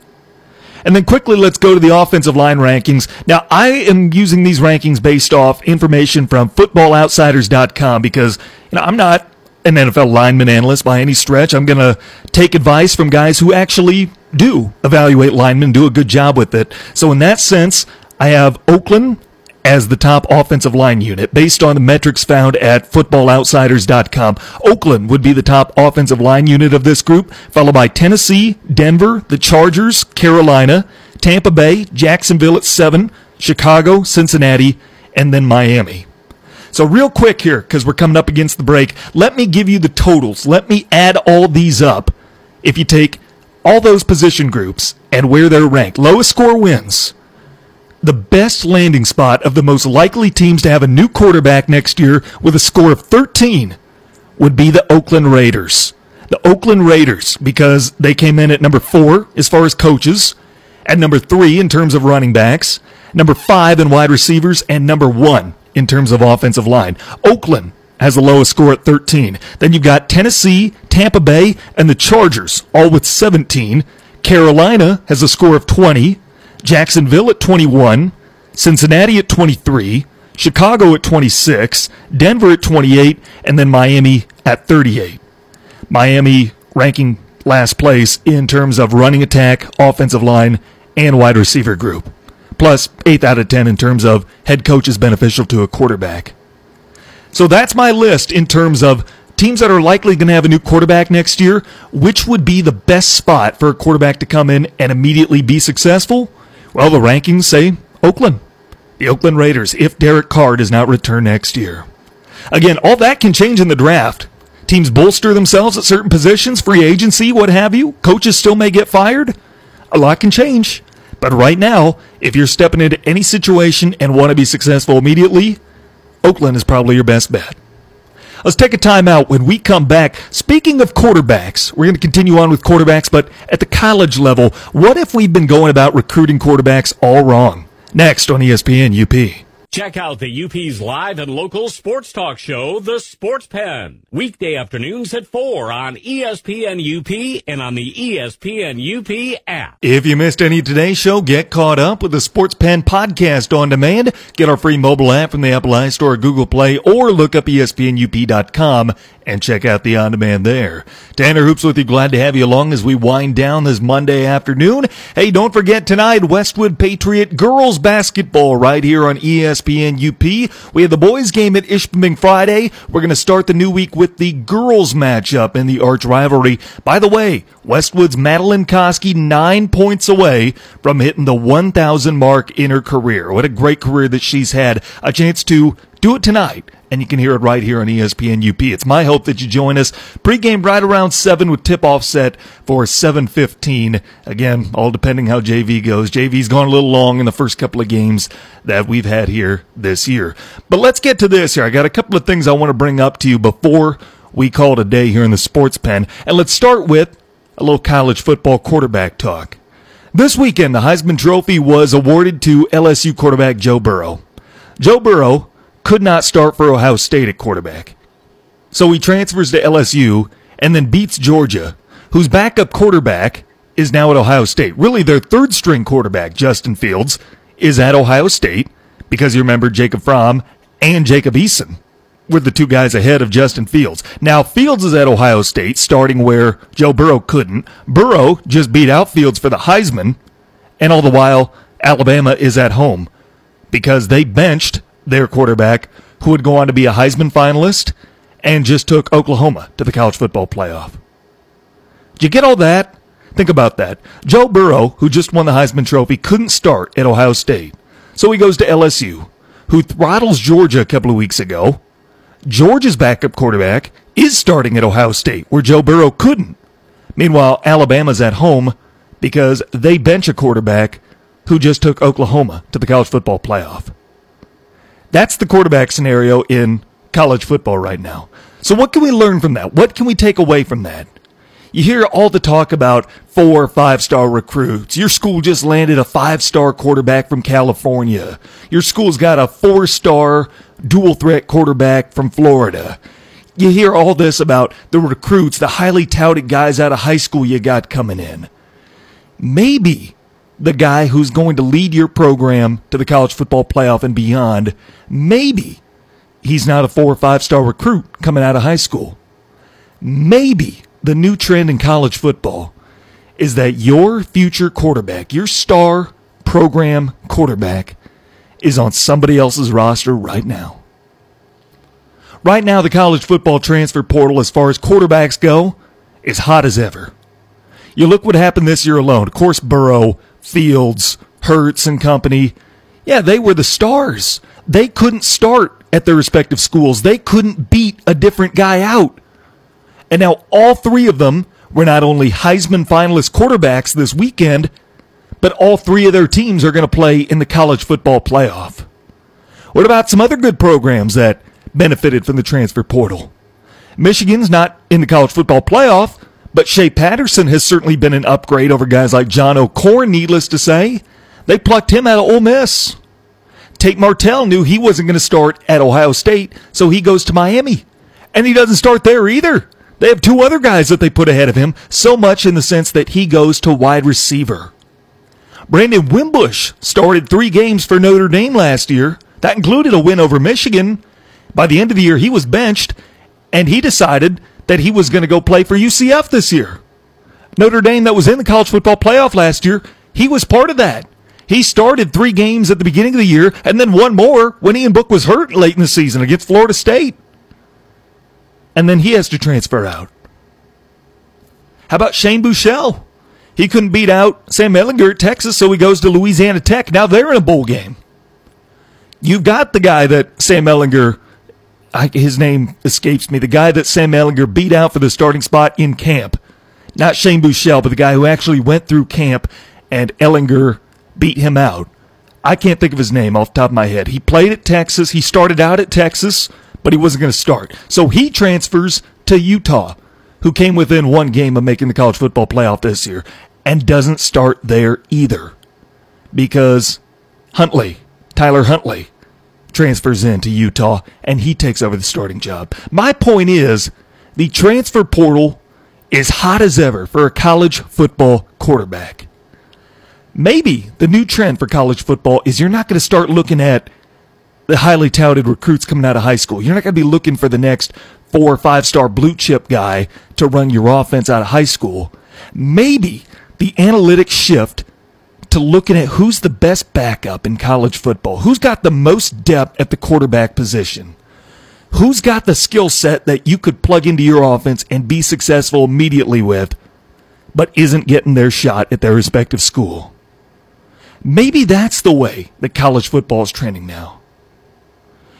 And then quickly, let's go to the offensive line rankings. Now, I am using these rankings based off information from footballoutsiders.com because, you know, I'm not an NFL lineman analyst by any stretch. I'm going to take advice from guys who actually do evaluate linemen, do a good job with it. So in that sense, I have Oakland as the top offensive line unit based on the metrics found at footballoutsiders.com. Oakland would be the top offensive line unit of this group, followed by Tennessee, Denver, the Chargers, Carolina, Tampa Bay, Jacksonville at 7, Chicago, Cincinnati, and then Miami. So real quick here, because we're coming up against the break, let me give you the totals. Let me add all these up. If you take all those position groups and where they're ranked, lowest score wins. The best landing spot of the most likely teams to have a new quarterback next year with a score of 13 would be the Oakland Raiders. The Oakland Raiders, because they came in at number 4 as far as coaches, at number 3 in terms of running backs, number 5 in wide receivers, and number 1. In terms of offensive line. Oakland has the lowest score at 13. Then you've got Tennessee, Tampa Bay, and the Chargers, all with 17. Carolina has a score of 20. Jacksonville at 21. Cincinnati at 23. Chicago at 26. Denver at 28. And then Miami at 38. Miami ranking last place in terms of running attack, offensive line, and wide receiver group. Plus 8th out of 10 in terms of head coach is beneficial to a quarterback. So that's my list in terms of teams that are likely going to have a new quarterback next year, which would be the best spot for a quarterback to come in and immediately be successful. Well, the rankings say Oakland, the Oakland Raiders, if Derek Carr does not return next year. Again, all that can change in the draft. Teams bolster themselves at certain positions, free agency, what have you. Coaches still may get fired. A lot can change. But right now, if you're stepping into any situation and want to be successful immediately, Oakland is probably your best bet. Let's take a timeout. When we come back, speaking of quarterbacks, we're going to continue on with quarterbacks, but at the college level, what if we've been going about recruiting quarterbacks all wrong? Next on ESPN UP. Check out the UP's live and local sports talk show, The Sports Pen, weekday afternoons at 4 on ESPN UP and on the ESPN UP app. If you missed any of today's show, get caught up with the Sports Pen podcast on demand. Get our free mobile app from the Apple iStore or Google Play, or look up ESPNUP.com and check out the on-demand there. Tanner Hoops with you. Glad to have you along as we wind down this Monday afternoon. Hey, don't forget tonight, Westwood Patriot girls basketball right here on ESPN UP. We have the boys game at Ishpeming Friday. We're going to start the new week with the girls matchup in the arch rivalry. By the way, Westwood's Madeline Koski 9 points away from hitting the 1,000 mark in her career. What a great career that she's had. A chance to do it tonight, and you can hear it right here on ESPN UP. It's my hope that you join us pregame right around 7 with tip-off set for 7:15. Again, all depending how JV goes. JV's gone a little long in the first couple of games that we've had here this year. But let's get to this here. I got a couple of things I want to bring up to you before we call it a day here in the Sports Pen. And let's start with a little college football quarterback talk. This weekend, the Heisman Trophy was awarded to LSU quarterback Joe Burrow. Joe Burrow could not start for Ohio State at quarterback. So he transfers to LSU and then beats Georgia, whose backup quarterback is now at Ohio State. Really, their third-string quarterback, Justin Fields, is at Ohio State because you remember Jacob Fromm and Jacob Eason were the two guys ahead of Justin Fields. Now, Fields is at Ohio State, starting where Joe Burrow couldn't. Burrow just beat out Fields for the Heisman, and all the while, Alabama is at home because they benched their quarterback, who would go on to be a Heisman finalist, and just took Oklahoma to the college football playoff. Did you get all that? Think about that. Joe Burrow, who just won the Heisman Trophy, couldn't start at Ohio State. So he goes to LSU, who throttles Georgia a couple of weeks ago. Georgia's backup quarterback is starting at Ohio State, where Joe Burrow couldn't. Meanwhile, Alabama's at home because they bench a quarterback who just took Oklahoma to the college football playoff. That's the quarterback scenario in college football right now. So what can we learn from that? What can we take away from that? You hear all the talk about 4 or 5-star recruits. Your school just landed a 5-star quarterback from California. Your school's got a 4-star dual-threat quarterback from Florida. You hear all this about the recruits, the highly touted guys out of high school you got coming in. Maybe the guy who's going to lead your program to the college football playoff and beyond, maybe he's not a 4 or 5-star recruit coming out of high school. Maybe the new trend in college football is that your future quarterback, your star program quarterback, is on somebody else's roster right now. Right now, the college football transfer portal, as far as quarterbacks go, is hot as ever. You look what happened this year alone. Of course, Burrow, Fields, Hurts, and company, yeah, they were the stars. They couldn't start at their respective schools. They couldn't beat a different guy out. And now all three of them were not only Heisman finalist quarterbacks this weekend, but all three of their teams are going to play in the college football playoff. What about some other good programs that benefited from the transfer portal? Michigan's not in the college football playoff, but Shea Patterson has certainly been an upgrade over guys like John O'Corn, needless to say. They plucked him out of Ole Miss. Tate Martell knew he wasn't going to start at Ohio State, so he goes to Miami. And he doesn't start there either. They have two other guys that they put ahead of him, so much in the sense that he goes to wide receiver. Brandon Wimbush started 3 games for Notre Dame last year. That included a win over Michigan. By the end of the year, he was benched, and he decided that he was going to go play for UCF this year. Notre Dame, that was in the college football playoff last year, he was part of that. He started 3 games at the beginning of the year, and then one more when Ian Book was hurt late in the season against Florida State. And then he has to transfer out. How about Shane Buechele? He couldn't beat out Sam Ehlinger at Texas, so he goes to Louisiana Tech. Now they're in a bowl game. You've got the guy that Sam Ehlinger, his name escapes me, the guy that Sam Ehlinger beat out for the starting spot in camp. Not Shane Buechele, but the guy who actually went through camp and Ehlinger beat him out. I can't think of his name off the top of my head. He played at Texas. He started out at Texas, but he wasn't going to start. So he transfers to Utah, who came within 1 game of making the college football playoff this year, and doesn't start there either because Tyler Huntley transfers into Utah, and he takes over the starting job. My point is, the transfer portal is hot as ever for a college football quarterback. Maybe the new trend for college football is you're not going to start looking at the highly touted recruits coming out of high school. You're not going to be looking for the next 4 or 5-star blue chip guy to run your offense out of high school. Maybe the analytics shift to looking at who's the best backup in college football, who's got the most depth at the quarterback position, who's got the skill set that you could plug into your offense and be successful immediately with, but isn't getting their shot at their respective school. Maybe that's the way that college football is trending now.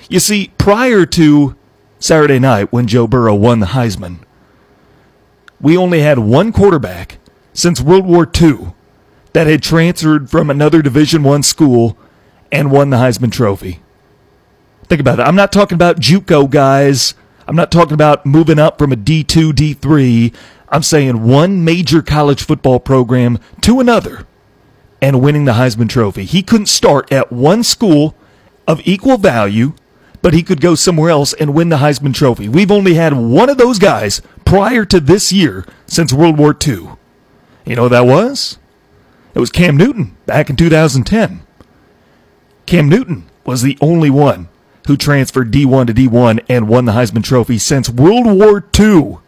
You see, prior to Saturday night when Joe Burrow won the Heisman, we only had one quarterback since World War II that had transferred from another Division I school and won the Heisman Trophy. Think about that. I'm not talking about JUCO guys. I'm not talking about moving up from a D2, D3. I'm saying one major college football program to another and winning the Heisman Trophy. He couldn't start at one school of equal value, but he could go somewhere else and win the Heisman Trophy. We've only had one of those guys prior to this year since World War II. You know who that was? It was Cam Newton back in 2010. Cam Newton was the only one who transferred D1 to D1 and won the Heisman Trophy since World War II.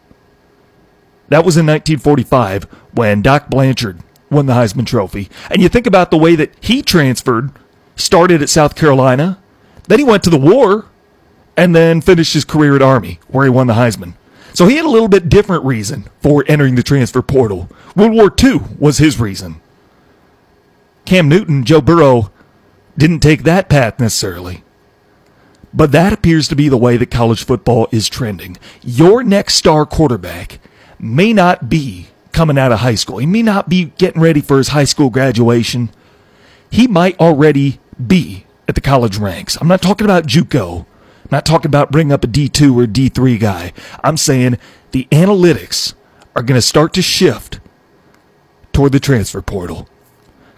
That was in 1945 when Doc Blanchard won the Heisman Trophy. And you think about the way that he transferred, started at South Carolina, then he went to the war, and then finished his career at Army, where he won the Heisman. So he had a little bit different reason for entering the transfer portal. World War II was his reason. Cam Newton, Joe Burrow, didn't take that path necessarily. But that appears to be the way that college football is trending. Your next star quarterback may not be coming out of high school. He may not be getting ready for his high school graduation. He might already be at the college ranks. I'm not talking about JUCO. I'm not talking about bringing up a D2 or D3 guy. I'm saying the analytics are going to start to shift toward the transfer portal.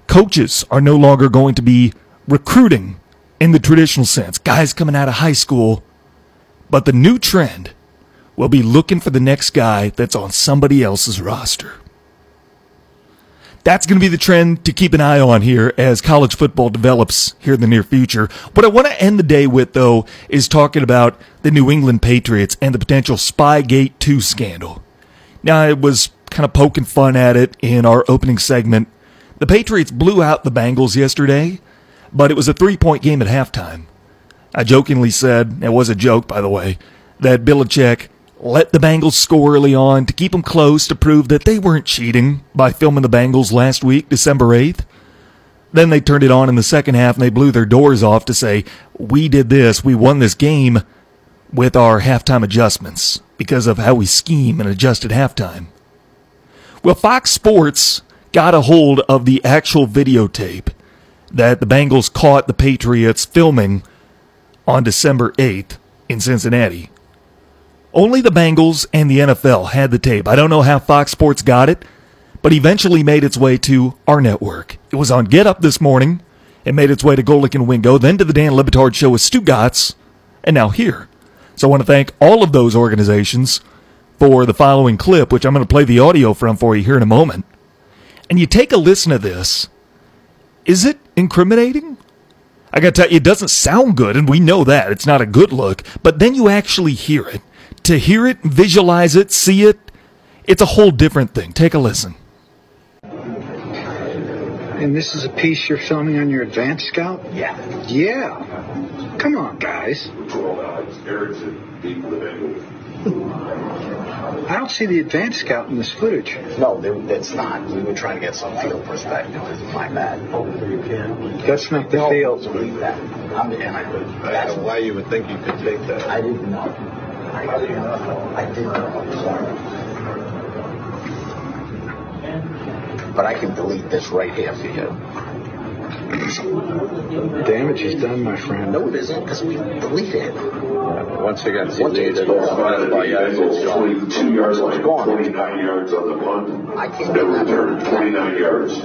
Coaches are no longer going to be recruiting in the traditional sense, guys coming out of high school, but the new trend will be looking for the next guy that's on somebody else's roster. That's going to be the trend to keep an eye on here as college football develops here in the near future. What I want to end the day with, though, is talking about the New England Patriots and the potential Spygate 2 scandal. Now, I was kind of poking fun at it in our opening segment. The Patriots blew out the Bengals yesterday, but it was a 3-point game at halftime. I jokingly said, it was a joke, by the way, that Belichick let the Bengals score early on to keep them close to prove that they weren't cheating by filming the Bengals last week, December 8th. Then they turned it on in the second half and they blew their doors off to say, we did this, we won this game with our halftime adjustments because of how we scheme and adjust at halftime. Well, Fox Sports got a hold of the actual videotape that the Bengals caught the Patriots filming on December 8th in Cincinnati. Only the Bengals and the NFL had the tape. I don't know how Fox Sports got it, but eventually made its way to our network. It was on Get Up this morning. It made its way to Golick and Wingo, then to the Dan Le Batard Show with Stu Gatz, and now here. So I want to thank all of those organizations for the following clip, which I'm going to play the audio from for you here in a moment. And you take a listen to this. Is it incriminating? I got to tell you, it doesn't sound good, and we know that. It's not a good look. But then you actually hear it. To hear it, visualize it, see it, it's a whole different thing. Take a listen. And this is a piece you're filming on your advanced scout? Yeah. Yeah. Come on, guys. I don't see the advanced scout in this footage. No, it's not. We were trying to get some field perspective. It's my bad. That's not the field. I don't know why you would think you could take that. I didn't know. Sorry. But I can delete this right here for you. Damage is done, my friend. No, it isn't, because we deleted it. Once again, it's deleted. It's 22 yards line, 29 yards on the punt. I can't do that. 29 yards.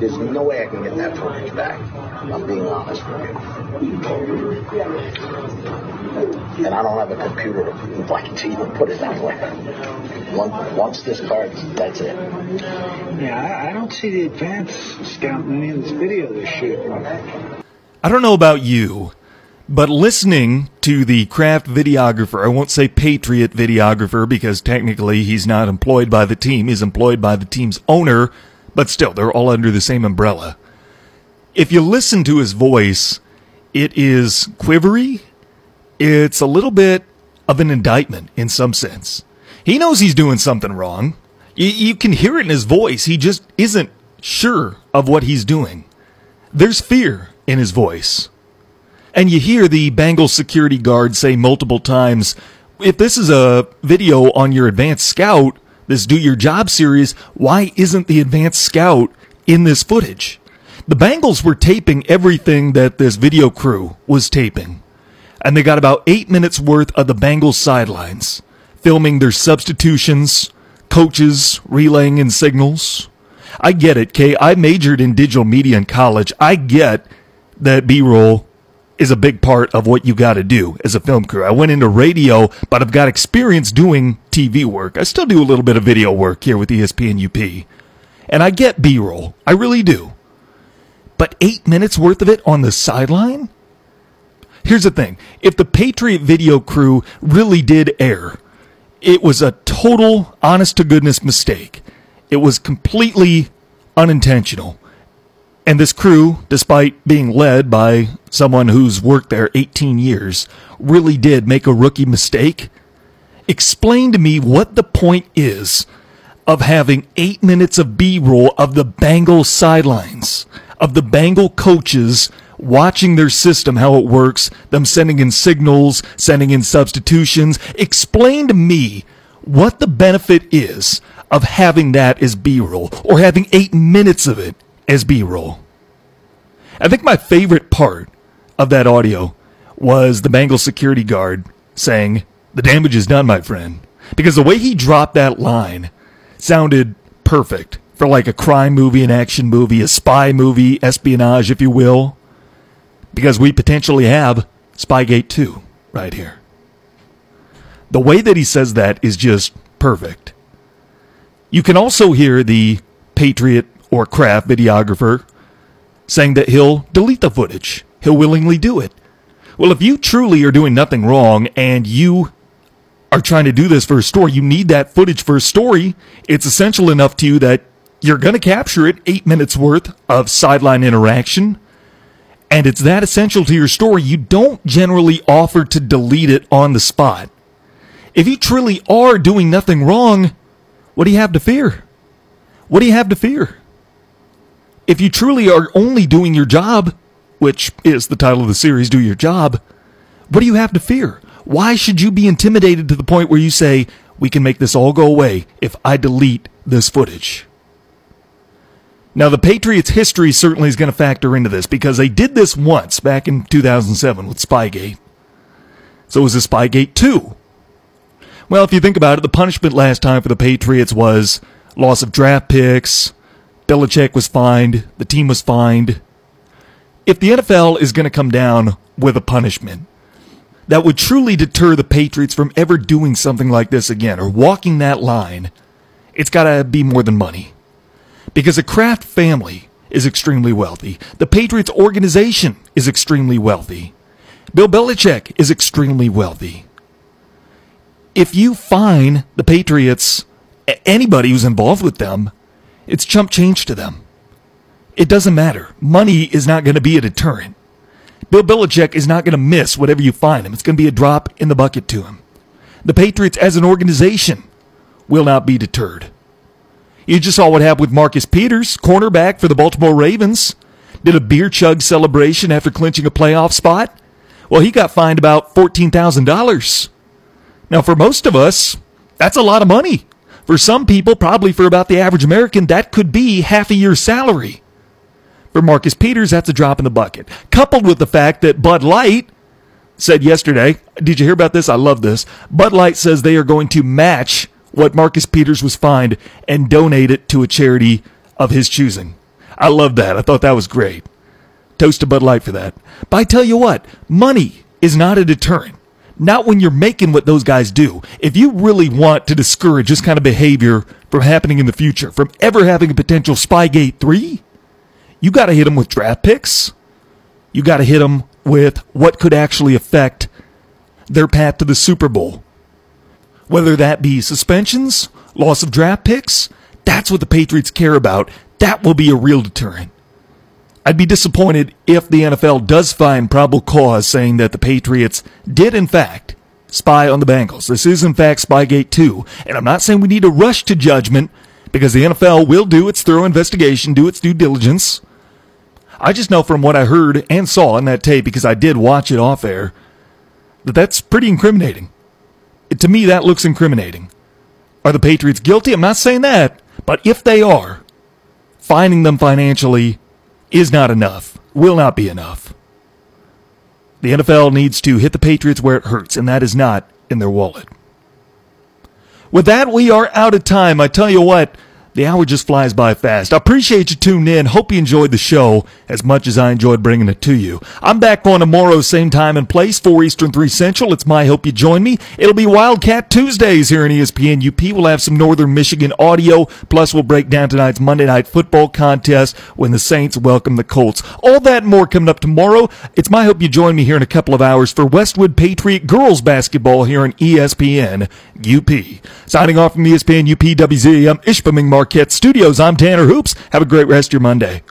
There's no way I can get that footage back. I'm being honest with you. And I don't have a computer to even put it that way. Once this card's, that's it. Yeah, I don't see the advanced scout in any of this video this shit. I don't know about you, but listening to the Kraft videographer, I won't say Patriot videographer because technically he's not employed by the team, he's employed by the team's owner, but still, they're all under the same umbrella. If you listen to his voice, it is quivery. It's a little bit of an indictment in some sense. He knows he's doing something wrong. You can hear it in his voice. He just isn't sure of what he's doing. There's fear in his voice. And you hear the Bengals security guard say multiple times, if this is a video on your advanced scout, this Do Your Job series, why isn't the advanced scout in this footage? The Bengals were taping everything that this video crew was taping, and they got about 8 minutes worth of the Bengals sidelines, filming their substitutions, coaches relaying in signals. I get it, Kay. I majored in digital media in college. I get that B-roll is a big part of what you got to do as a film crew. I went into radio, but I've got experience doing TV work. I still do a little bit of video work here with ESPN UP, and I get B-roll. I really do. But 8 minutes worth of it on the sideline? Here's the thing. If the Patriot video crew really did err, it was a total honest-to-goodness mistake. It was completely unintentional. And this crew, despite being led by someone who's worked there 18 years, really did make a rookie mistake. Explain to me what the point is of having 8 minutes of B-roll of the Bengals sidelines, of the Bengal coaches watching their system, how it works, them sending in signals, sending in substitutions. Explain to me what the benefit is of having that as B-roll or having 8 minutes of it as B-roll. I think my favorite part of that audio was the Bengal security guard saying, "The damage is done, my friend," because the way he dropped that line sounded perfect. For like a crime movie, an action movie, a spy movie, espionage, if you will. Because we potentially have Spygate 2 right here. The way that he says that is just perfect. You can also hear the Patriot or Kraft videographer saying that he'll delete the footage. He'll willingly do it. Well, if you truly are doing nothing wrong and you are trying to do this for a story, you need that footage for a story. It's essential enough to you that you're going to capture it, 8 minutes worth of sideline interaction, and it's that essential to your story, you don't generally offer to delete it on the spot. If you truly are doing nothing wrong, what do you have to fear? What do you have to fear? If you truly are only doing your job, which is the title of the series, Do Your Job, what do you have to fear? Why should you be intimidated to the point where you say, we can make this all go away if I delete this footage? Now, the Patriots' history certainly is going to factor into this because they did this once back in 2007 with Spygate. So it was a Spygate 2. Well, if you think about it, the punishment last time for the Patriots was loss of draft picks, Belichick was fined, the team was fined. If the NFL is going to come down with a punishment that would truly deter the Patriots from ever doing something like this again or walking that line, it's got to be more than money. Because the Kraft family is extremely wealthy. The Patriots organization is extremely wealthy. Bill Belichick is extremely wealthy. If you fine the Patriots, anybody who's involved with them, it's chump change to them. It doesn't matter. Money is not going to be a deterrent. Bill Belichick is not going to miss whatever you fine him. It's going to be a drop in the bucket to him. The Patriots as an organization will not be deterred. You just saw what happened with Marcus Peters, cornerback for the Baltimore Ravens. Did a beer chug celebration after clinching a playoff spot. Well, he got fined about $14,000. Now, for most of us, that's a lot of money. For some people, probably for about the average American, that could be half a year's salary. For Marcus Peters, that's a drop in the bucket. Coupled with the fact that Bud Light said yesterday, did you hear about this? I love this. Bud Light says they are going to match what Marcus Peters was fined and donate it to a charity of his choosing. I love that. I thought that was great. Toast a Bud Light for that. But I tell you what, money is not a deterrent. Not when you're making what those guys do. If you really want to discourage this kind of behavior from happening in the future, from ever having a potential Spygate 3, you got to hit them with draft picks. You got to hit them with what could actually affect their path to the Super Bowl. Whether that be suspensions, loss of draft picks, that's what the Patriots care about. That will be a real deterrent. I'd be disappointed if the NFL does find probable cause saying that the Patriots did, in fact, spy on the Bengals. This is, in fact, Spygate 2. And I'm not saying we need to rush to judgment because the NFL will do its thorough investigation, do its due diligence. I just know from what I heard and saw in that tape, because I did watch it off air, that that's pretty incriminating. To me, that looks incriminating. Are the Patriots guilty? I'm not saying that. But if they are, finding them financially is not enough, will not be enough. The NFL needs to hit the Patriots where it hurts, and that is not in their wallet. With that, we are out of time. I tell you what, the hour just flies by fast. I appreciate you tuning in. Hope you enjoyed the show as much as I enjoyed bringing it to you. I'm back on tomorrow, same time and place, 4 Eastern, 3 Central. It's my hope you join me. It'll be Wildcat Tuesdays here in ESPN UP. We'll have some Northern Michigan audio, plus we'll break down tonight's Monday Night Football contest when the Saints welcome the Colts. All that and more coming up tomorrow. It's my hope you join me here in a couple of hours for Westwood Patriot girls basketball here in ESPN UP. Signing off from ESPN UP WZ, I'm Ishpeming Marquette Studios. I'm Tanner Hoops. Have a great rest of your Monday.